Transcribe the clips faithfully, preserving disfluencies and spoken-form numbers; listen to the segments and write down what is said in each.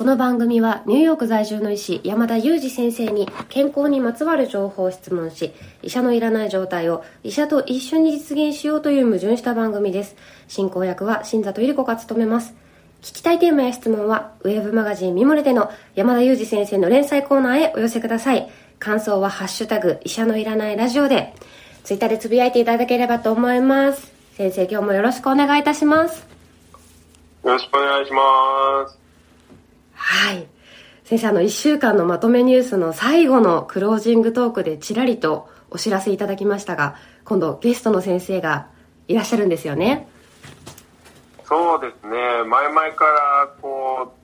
この番組はニューヨーク在住の医師山田裕二先生に健康にまつわる情報を質問し、医者のいらない状態を医者と一緒に実現しようという矛盾した番組です。進行役は新里百合子が務めます。聞きたいテーマや質問はウェブマガジンミモレでの山田裕二先生の連載コーナーへお寄せください。感想はハッシュタグ医者のいらないラジオでツイッターでつぶやいていただければと思います。先生、今日もよろしくお願いいたします。よろしくお願いします。はい、先生、あのいっしゅうかんのまとめニュースの最後のクロージングトークでちらりとお知らせいただきましたが、今度ゲストの先生がいらっしゃるんですよね。そうですね、前々からこ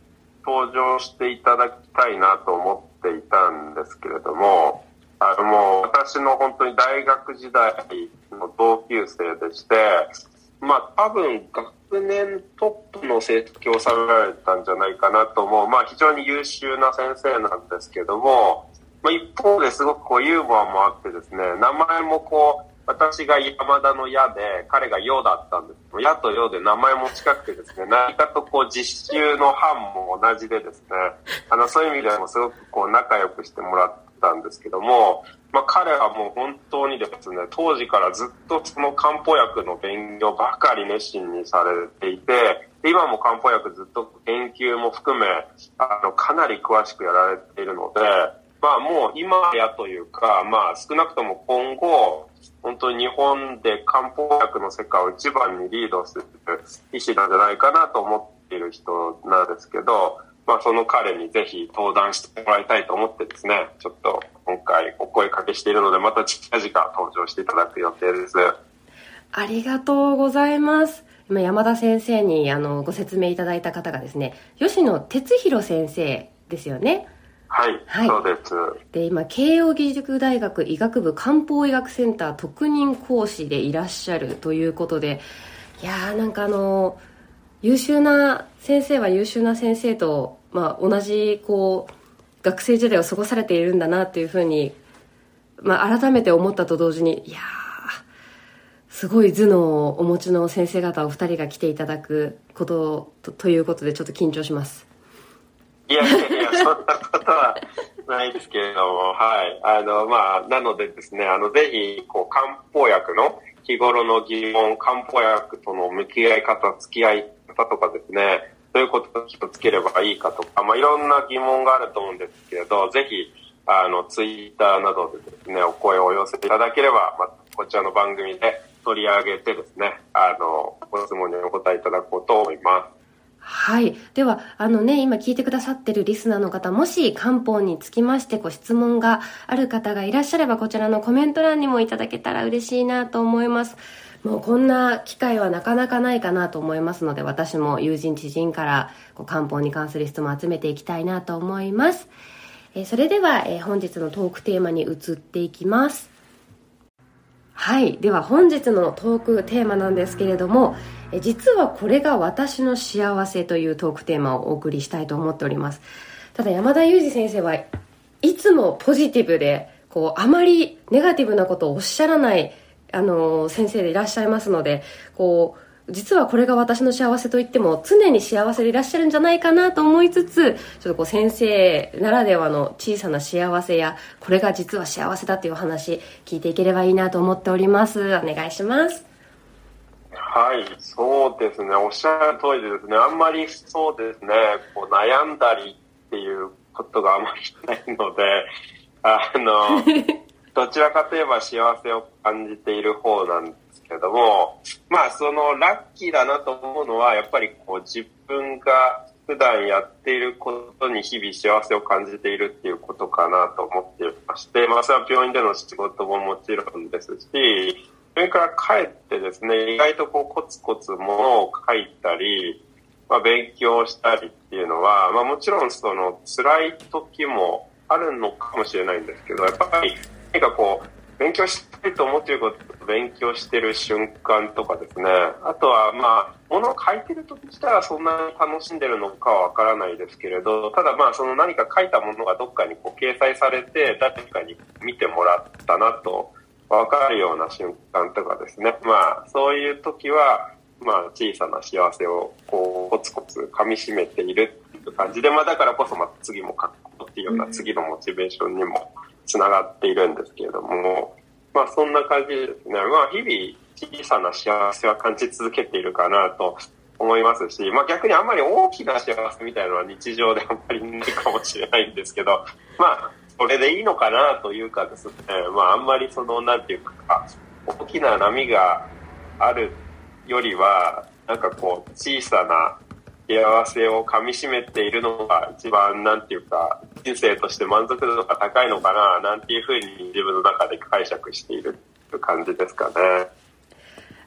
う登場していただきたいなと思っていたんですけれども、あのもう私の本当に大学時代の同級生でして、まあ多分学年トップの成績を収められたんじゃないかなと思う、まあ非常に優秀な先生なんですけども、まあ、一方ですごくこうユーモアもあってですね、名前もこう私が山田の矢で彼が陽だったんですけど、矢と陽で名前も近くてですね、何かとこう実習の班も同じでですね、あのそういう意味でもすごくこう仲良くしてもらったんですけども、まあ、彼はもう本当にですね、当時からずっとその漢方薬の勉強ばかり熱心にされていて、今も漢方薬ずっと研究も含めあのかなり詳しくやられているので、まあ、もう今やというか、まあ、少なくとも今後本当に日本で漢方薬の世界を一番にリードする医師なんじゃないかなと思っている人なんですけど、まあ、その彼にぜひ登壇してもらいたいと思ってですね、ちょっと今回お声かけしているので、また近々登場していただく予定です。ありがとうございます。今山田先生にあのご説明いただいた方がですね、吉野哲弘先生ですよね。はい、はい、そうです。で、今慶應義塾大学医学部漢方医学センター特任講師でいらっしゃるということで、いやーなんかあの優秀な先生は優秀な先生と、まあ、同じこう学生時代を過ごされているんだなというふうに、まあ、改めて思ったと同時に、いやーすごい頭脳をお持ちの先生方お二人が来ていただくことと、ということでちょっと緊張します。いやいやいや、そんなことはないですけれども、はい。あの、まあ、なのでですね、あの、ぜひ、こう、漢方薬の日頃の疑問、漢方薬との向き合い方、付き合い方とかですね、どういうことを気をつければいいかとか、まあ、いろんな疑問があると思うんですけれど、ぜひ、あの、ツイッターなどでですね、お声をお寄せいただければ、また、こちらの番組で取り上げてですね、あの、ご質問にお答えいただこうと思います。はい。では、あのね、今聞いてくださってるリスナーの方、もし漢方につきましてご質問がある方がいらっしゃれば、こちらのコメント欄にもいただけたら嬉しいなと思います。もうこんな機会はなかなかないかなと思いますので、私も友人知人からこう漢方に関する質問を集めていきたいなと思います。えー、それでは、えー、本日のトークテーマに移っていきます。はい。では本日のトークテーマなんですけれども、え実はこれが私の幸せというトークテーマをお送りしたいと思っております。ただ山田裕二先生はいつもポジティブでこうあまりネガティブなことをおっしゃらない、あのー、先生でいらっしゃいますので、こう実はこれが私の幸せといっても常に幸せでいらっしゃるんじゃないかなと思いつつ、ちょっとこう先生ならではの小さな幸せやこれが実は幸せだというお話聞いていければいいなと思っております。お願いします。はい、そうですね。おっしゃる通りでですね、あんまりそうですね、こう悩んだりっていうことがあまりないので、あの、どちらかといえば幸せを感じている方なんですけども、まあそのラッキーだなと思うのは、やっぱりこう自分が普段やっていることに日々幸せを感じているっていうことかなと思っていまして、まあそれは病院での仕事ももちろんですし、それから帰ってですね、意外とこうコツコツものを書いたり、まあ、勉強したりっていうのは、まあ、もちろんその辛い時もあるのかもしれないんですけど、やっぱり何かこう勉強したいと思っていることを勉強してる瞬間とかですね、あとはまあものを書いてる時自体はそんなに楽しんでるのかはわからないですけれど、ただまあその何か書いたものがどっかにこう掲載されて誰かに見てもらったなと分かるような瞬間とかですね、まあそういう時はまあ小さな幸せをこうコツコツ噛み締めているってとさ、ジレマだからこそまた次も書くっていうような次のモチベーションにもつながっているんですけれども、まあそんな感じですね。まあ日々小さな幸せは感じ続けているかなと思いますし、まあ逆にあんまり大きな幸せみたいなのは日常であんまりないかもしれないんですけど、まあそれでいいのかなというかですね、まああんまりそのなんていうか大きな波があるよりは、なんかこう小さな幸せをかみしめているのが一番なんていうか人生として満足度が高いのかななんていうふうに自分の中で解釈しているという感じですかね。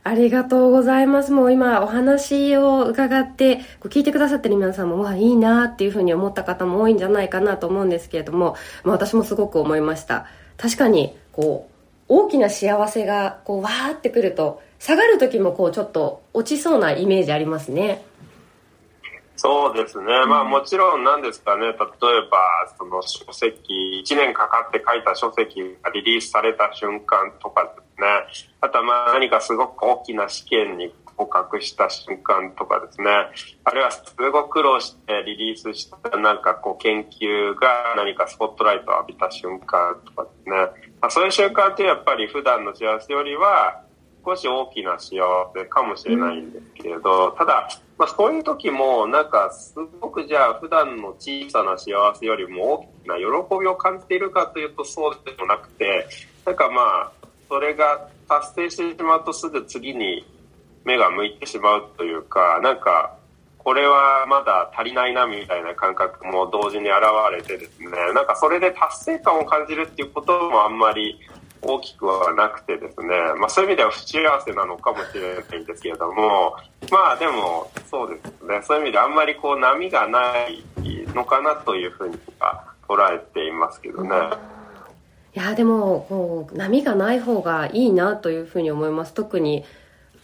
ありがとうございます。もう今お話を伺って聞いてくださってる皆さんもわあいいなっていうふうに思った方も多いんじゃないかなと思うんですけれども、まあ、私もすごく思いました。確かにこう大きな幸せがこうわーってくると下がる時もこうちょっと落ちそうなイメージありますね。そうですね、まあ、もちろんなんですかね、例えばその書籍いちねんかかって書いた書籍がリリースされた瞬間とかですね、あとはまあ何かすごく大きな試験に合格した瞬間とかですね、あるいはすごく苦労してリリースしたなんかこう研究が何かスポットライトを浴びた瞬間とかですね、まあ、そういう瞬間ってやっぱり普段の幸せよりは少し大きな幸せかもしれないんですけれど、ただ、まあ、そういう時もなんかすごくじゃあ普段の小さな幸せよりも大きな喜びを感じているかというとそうでもなくて、なんかまあそれが達成してしまうとすぐ次に目が向いてしまうというか、なんかこれはまだ足りないなみたいな感覚も同時に現れてですね、なんかそれで達成感を感じるっていうこともあんまり大きくはなくてですね、まあそういう意味では不幸せなのかもしれないんですけれども、まあでもそうですね、そういう意味であんまりこう波がないのかなというふうには捉えていますけどね。いやでもこう波がない方がいいなというふうに思います。特に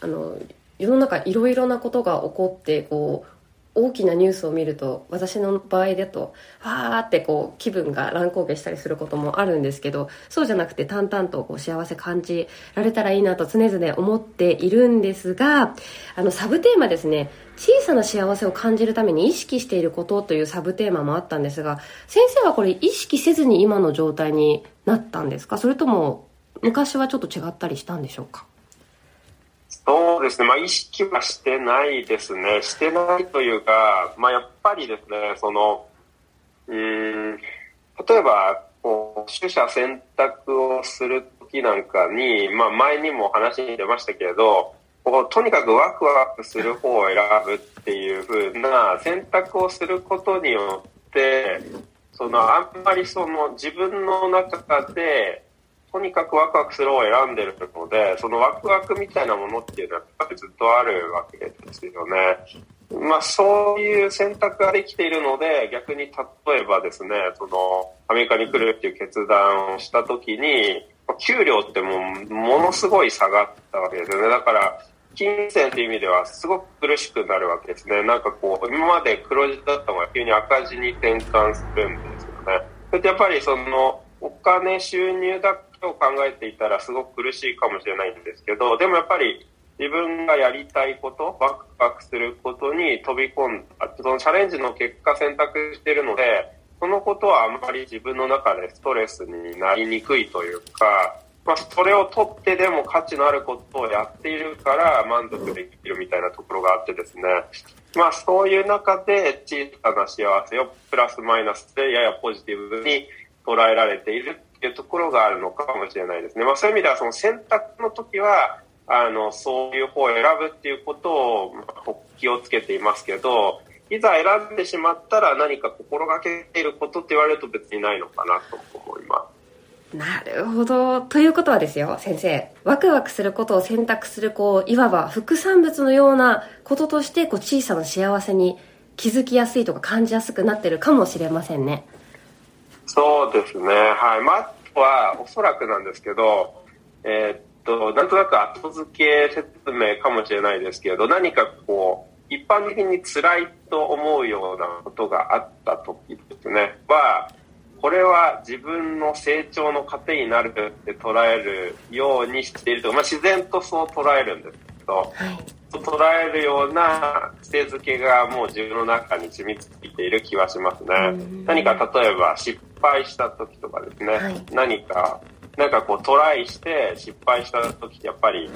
あの世の中いろいろなことが起こってこう大きなニュースを見ると、私の場合だとわーってこう気分が乱高下したりすることもあるんですけど、そうじゃなくて淡々とこう幸せ感じられたらいいなと常々思っているんですが、あのサブテーマですね、小さな幸せを感じるために意識していることというサブテーマもあったんですが、先生はこれ意識せずに今の状態になったんですか、それとも昔はちょっと違ったりしたんでしょうか。そうですね、まあ、意識はしてないですね。してないというか、まあ、やっぱりですね、そのうーん例えばこう取捨選択をする時なんかに、まあ、前にも話に出ましたけれど、こうとにかくワクワクする方を選ぶっていう風な選択をすることによって、そのあんまりその自分の中でとにかくワクワクする方を選んでるので、そのワクワクみたいなものっていうのはやっぱりずっとあるわけですよね。まあそういう選択ができているので、逆に例えばですね、そのアメリカに来るっていう決断をした時に、給料ってもうものすごい下がったわけですよね。だから金銭という意味ではすごく苦しくなるわけですね。なんかこう今まで黒字だったのが急に赤字に転換するんですよね。それってやっぱりそのお金収入だを考えていたらすごく苦しいかもしれないんですけど、でもやっぱり自分がやりたいことワクワクすることに飛び込んだそのチャレンジの結果選択しているので、そのことはあんまり自分の中でストレスになりにくいというか、まあ、それを取ってでも価値のあることをやっているから満足できるみたいなところがあってですね、まあ、そういう中で小さな幸せをプラスマイナスでややポジティブに捉えられているというところがあるのかもしれないですね。まあ、そういう意味ではその選択の時はあのそういう方を選ぶっていうことを気をつけていますけど、いざ選んでしまったら何か心がけていることって言われると別にないのかなと思います。なるほど。ということはですよ先生、ワクワクすることを選択するこういわば副産物のようなこととしてこう小さな幸せに気づきやすいとか感じやすくなっているかもしれませんね。そうですね、はい。まあ、あとはおそらくなんですけど、えー、っとなんとなく後付け説明かもしれないですけど、何かこう一般的に辛いと思うようなことがあった時ですねは、これは自分の成長の糧になるって捉えるようにしていると、まあ、自然とそう捉えるんですけど、はい、捉えるような癖づけがもう自分の中に染みついている気はしますね。何か例えば失敗した時とかですね、はい、何かなんかこうトライして失敗した時ってやっぱり、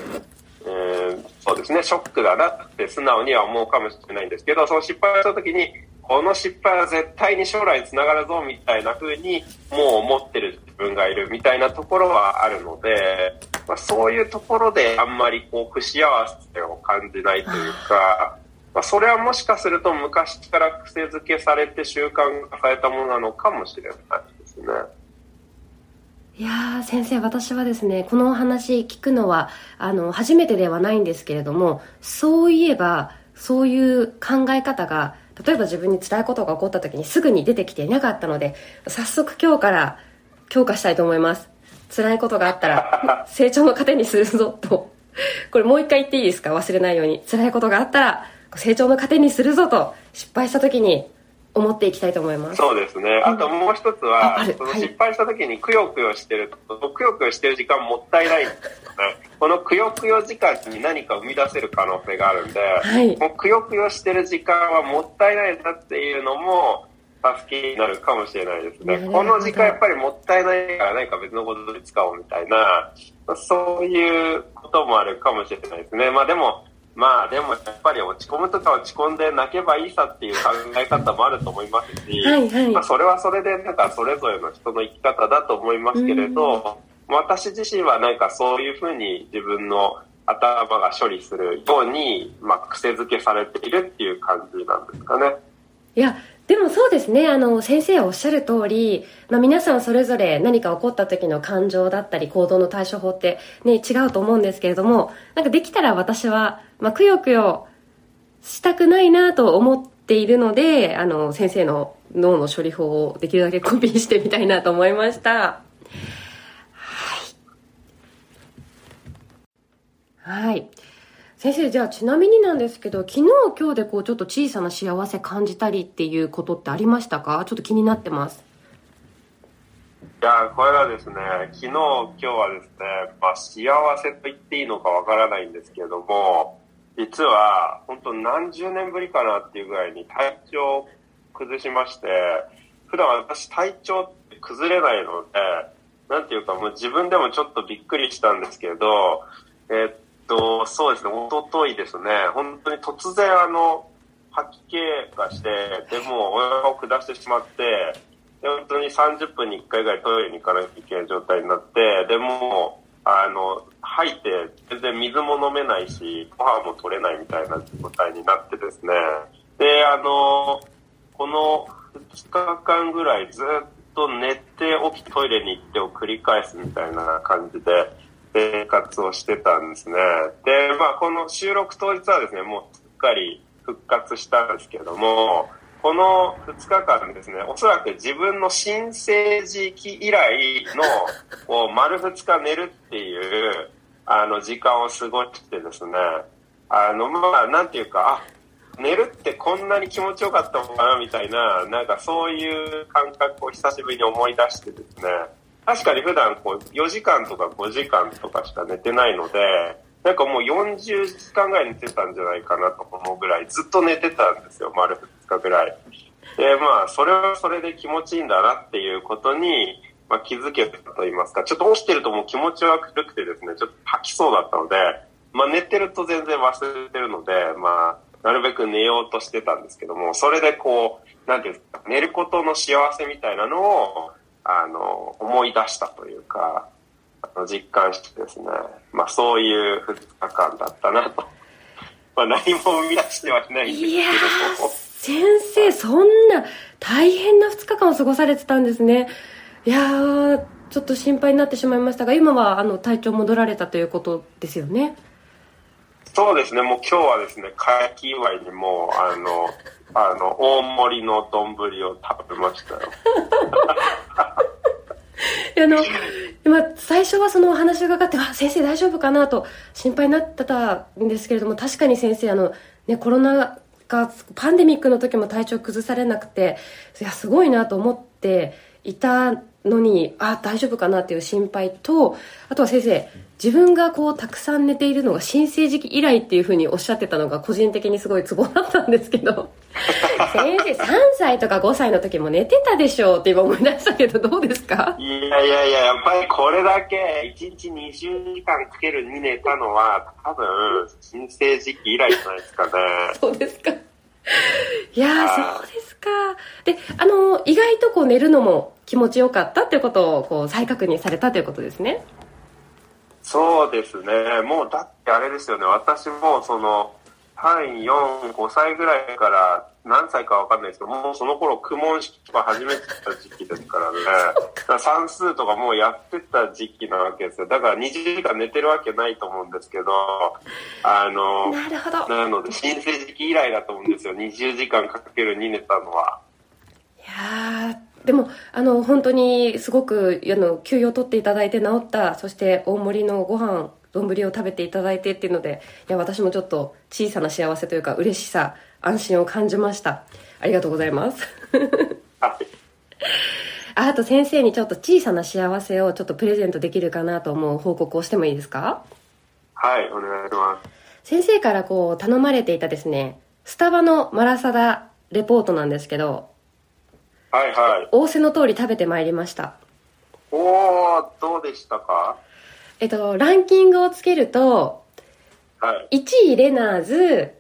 えー、そうですねショックだなって素直には思うかもしれないんですけど、その失敗した時にこの失敗は絶対に将来につながるぞみたいな風にもう思ってる自分がいるみたいなところはあるので、まあ、そういうところであんまりこう不幸せを感じないというか、まあ、それはもしかすると昔から癖づけされて習慣化されたものなのかもしれないですね。いや先生、私はですねこのお話聞くのはあの初めてではないんですけれども、そういえばそういう考え方が例えば自分に辛いことが起こった時にすぐに出てきていなかったので、早速今日から強化したいと思います。辛いことがあったら成長の糧にするぞとこれもう一回言っていいですか、忘れないように。辛いことがあったら成長の糧にするぞと失敗した時に思っていきたいと思います。そうですね。あともう一つは、うん、その失敗した時にくよくよしてると、はい、くよくよしてる時間もったいないんですよねこのくよくよ時間に何か生み出せる可能性があるんで、はい、もうくよくよしてる時間はもったいないなっていうのも助けになるかもしれないですね。この時間やっぱりもったいないから何か別のことで使おうみたいな、そういうこともあるかもしれないですね。まあでもまあでもやっぱり落ち込むとか落ち込んで泣けばいいさっていう考え方もあると思いますし、はいはい、まあ、それはそれでなんかそれぞれの人の生き方だと思いますけれど、私自身はなんかそういうふうに自分の頭が処理するように、まあ、癖づけされているっていう感じなんですかね。いやでもそうですね、あの先生がおっしゃる通り、まあ、皆さんそれぞれ何か起こった時の感情だったり行動の対処法って、ね、違うと思うんですけれども、なんかできたら私は、まあ、くよくよしたくないなと思っているので、あの先生の脳の処理法をできるだけコピーしてみたいなと思いました。はい、はい、先生、じゃあちなみになんですけど、昨日今日でこうちょっと小さな幸せ感じたりっていうことってありましたか？ちょっと気になってます。いやこれはですね、昨日今日はですね、まあ、幸せと言っていいのかわからないんですけれども、実は本当何十年ぶりかなっていうぐらいに体調を崩しまして、普段私体調って崩れないので、なんていうかもう自分でもちょっとびっくりしたんですけど、えーそうですね、おとといですね、本当に突然あの吐き気がして、でもお腹を下してしまって、で本当にさんじゅっぷんにいっかいぐらいトイレに行かなきゃいけない状態になって、でもあの吐いて全然水も飲めないしご飯も取れないみたいな状態になってですね、であのこのふつかかんぐらいずっと寝て起きトイレに行ってを繰り返すみたいな感じで生活をしてたんですね。で、まあこの収録当日はですね、もうすっかり復活したんですけども、このふつかかんですね、おそらく自分の新生児期以来のこう丸ふつか寝るっていうあの時間を過ごしてですね、あのまあなんていうか、あ、寝るってこんなに気持ちよかったのかなみたいな、なんかそういう感覚を久しぶりに思い出してですね、確かに普段こうよじかんとかごじかんとかしか寝てないので、なんかもうよんじゅうじかんぐらい寝てたんじゃないかなと思うぐらいずっと寝てたんですよ、丸ふつかぐらいで。まあそれはそれで気持ちいいんだなっていうことに、まあ、気づけたと言いますか、ちょっと起きてるともう気持ち悪くてですね、ちょっと吐きそうだったので、まあ、寝てると全然忘れてるので、まあ、なるべく寝ようとしてたんですけども、それでこうなんていうんですか、寝ることの幸せみたいなのをあの思い出したというか、あの実感してですね、まあ、そういうふつかかんだったなとまあ何も生み出してはいないんですけど。いや先生、そんな大変なふつかかんを過ごされてたんですね。いやちょっと心配になってしまいましたが、今はあの体調戻られたということですよね。そうですね、もう今日はですね、開き祝いにもうあのあの大盛りの丼を食べましたよあの今最初はそのお話がかかって、あ、先生大丈夫かなと心配になってたんですけれども、確かに先生あの、ね、コロナ禍パンデミックの時も体調崩されなくて、いやすごいなと思っていたのにあ大丈夫かなっていう心配と、あとは先生自分がこうたくさん寝ているのが新生児期以来っていうふうにおっしゃってたのが個人的にすごいツボだったんですけど先生さんさいとかごさいの時も寝てたでしょうって今思い出したけどどうですか？いやいやいや、やっぱりこれだけいちにちにじゅうじかんかけるに寝たのは多分新生児期以来じゃないですかねそうですか。いやそうですか。で、あの意外とこう寝るのも気持ちよかったということをこう再確認されたということですね。そうですね。もうだってあれですよね。私もそのさん、よん、ごさいぐらいから何歳か分かんないですけど、もうその頃公文式とか始めてた時期ですからねだから算数とかもうやってた時期なわけですよ。だからにじゅうじかん寝てるわけないと思うんですけど、あのなるほど、なので新生児期以来だと思うんですよにじゅうじかんかけるに寝たのは。いやーでもあの本当にすごくあの休養取っていただいて治った、そして大盛りのご飯丼を食べていただいてっていうので、いや私もちょっと小さな幸せというか嬉しさ安心を感じました。ありがとうございますあと先生にちょっと小さな幸せをちょっとプレゼントできるかなと思う報告をしてもいいですか？はい、お願いします。先生からこう頼まれていたですね、スタバのマラサダレポートなんですけど、はいはい、仰せの通り食べてまいりました。おー、どうでしたか？えっと、ランキングをつけると、はい、いちいレナーズ、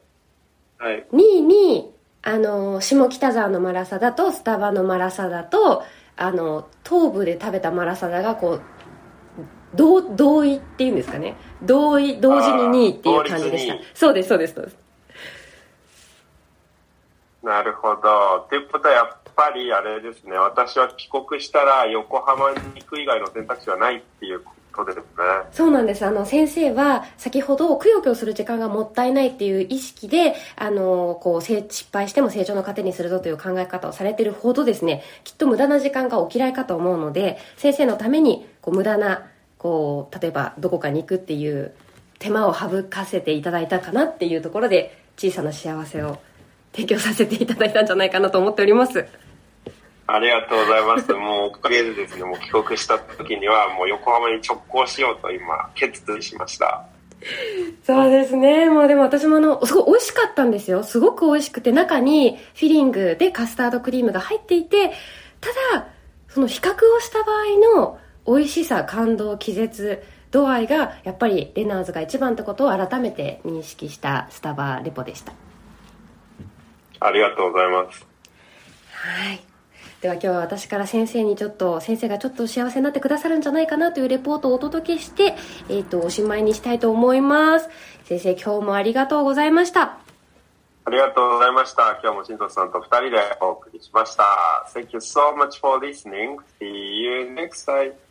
はい、にいにあの下北沢のマラサダとスタバのマラサダとあの東部で食べたマラサダがこう同位っていうんですかね、同位同時ににいっていう感じでした。そうですそうですそうです。なるほど。ということはやっぱりあれですね、私は帰国したら横浜に行く以外の選択肢はないっていうことですね。そうなんです。あの先生は先ほどくよくよする時間がもったいないっていう意識であのこう失敗しても成長の糧にするぞという考え方をされているほどですね、きっと無駄な時間がお嫌いかと思うので、先生のためにこう無駄なこう例えばどこかに行くっていう手間を省かせていただいたかなっていうところで小さな幸せを提供させていただいたんじゃないかなと思っております。ありがとうございます。もうおかげでですね、もう帰国した時にはもう横浜に直行しようと今決意しました。そうですね。もうでも私もあのすごい美味しかったんですよ。すごく美味しくて、中にフィリングでカスタードクリームが入っていて、ただその比較をした場合の美味しさ、感動、気絶度合いがやっぱりレナーズが一番ってことを改めて認識したスタバレポでした。ありがとうございます。はい、では今日は私から先生にちょっと先生がちょっと幸せになってくださるんじゃないかなというレポートをお届けして、えー、とおしまいにしたいと思います。先生今日もありがとうございました。ありがとうございました。今日も新藤さんとふたりでお送りしました。 Thank you so much for listening. See you next time.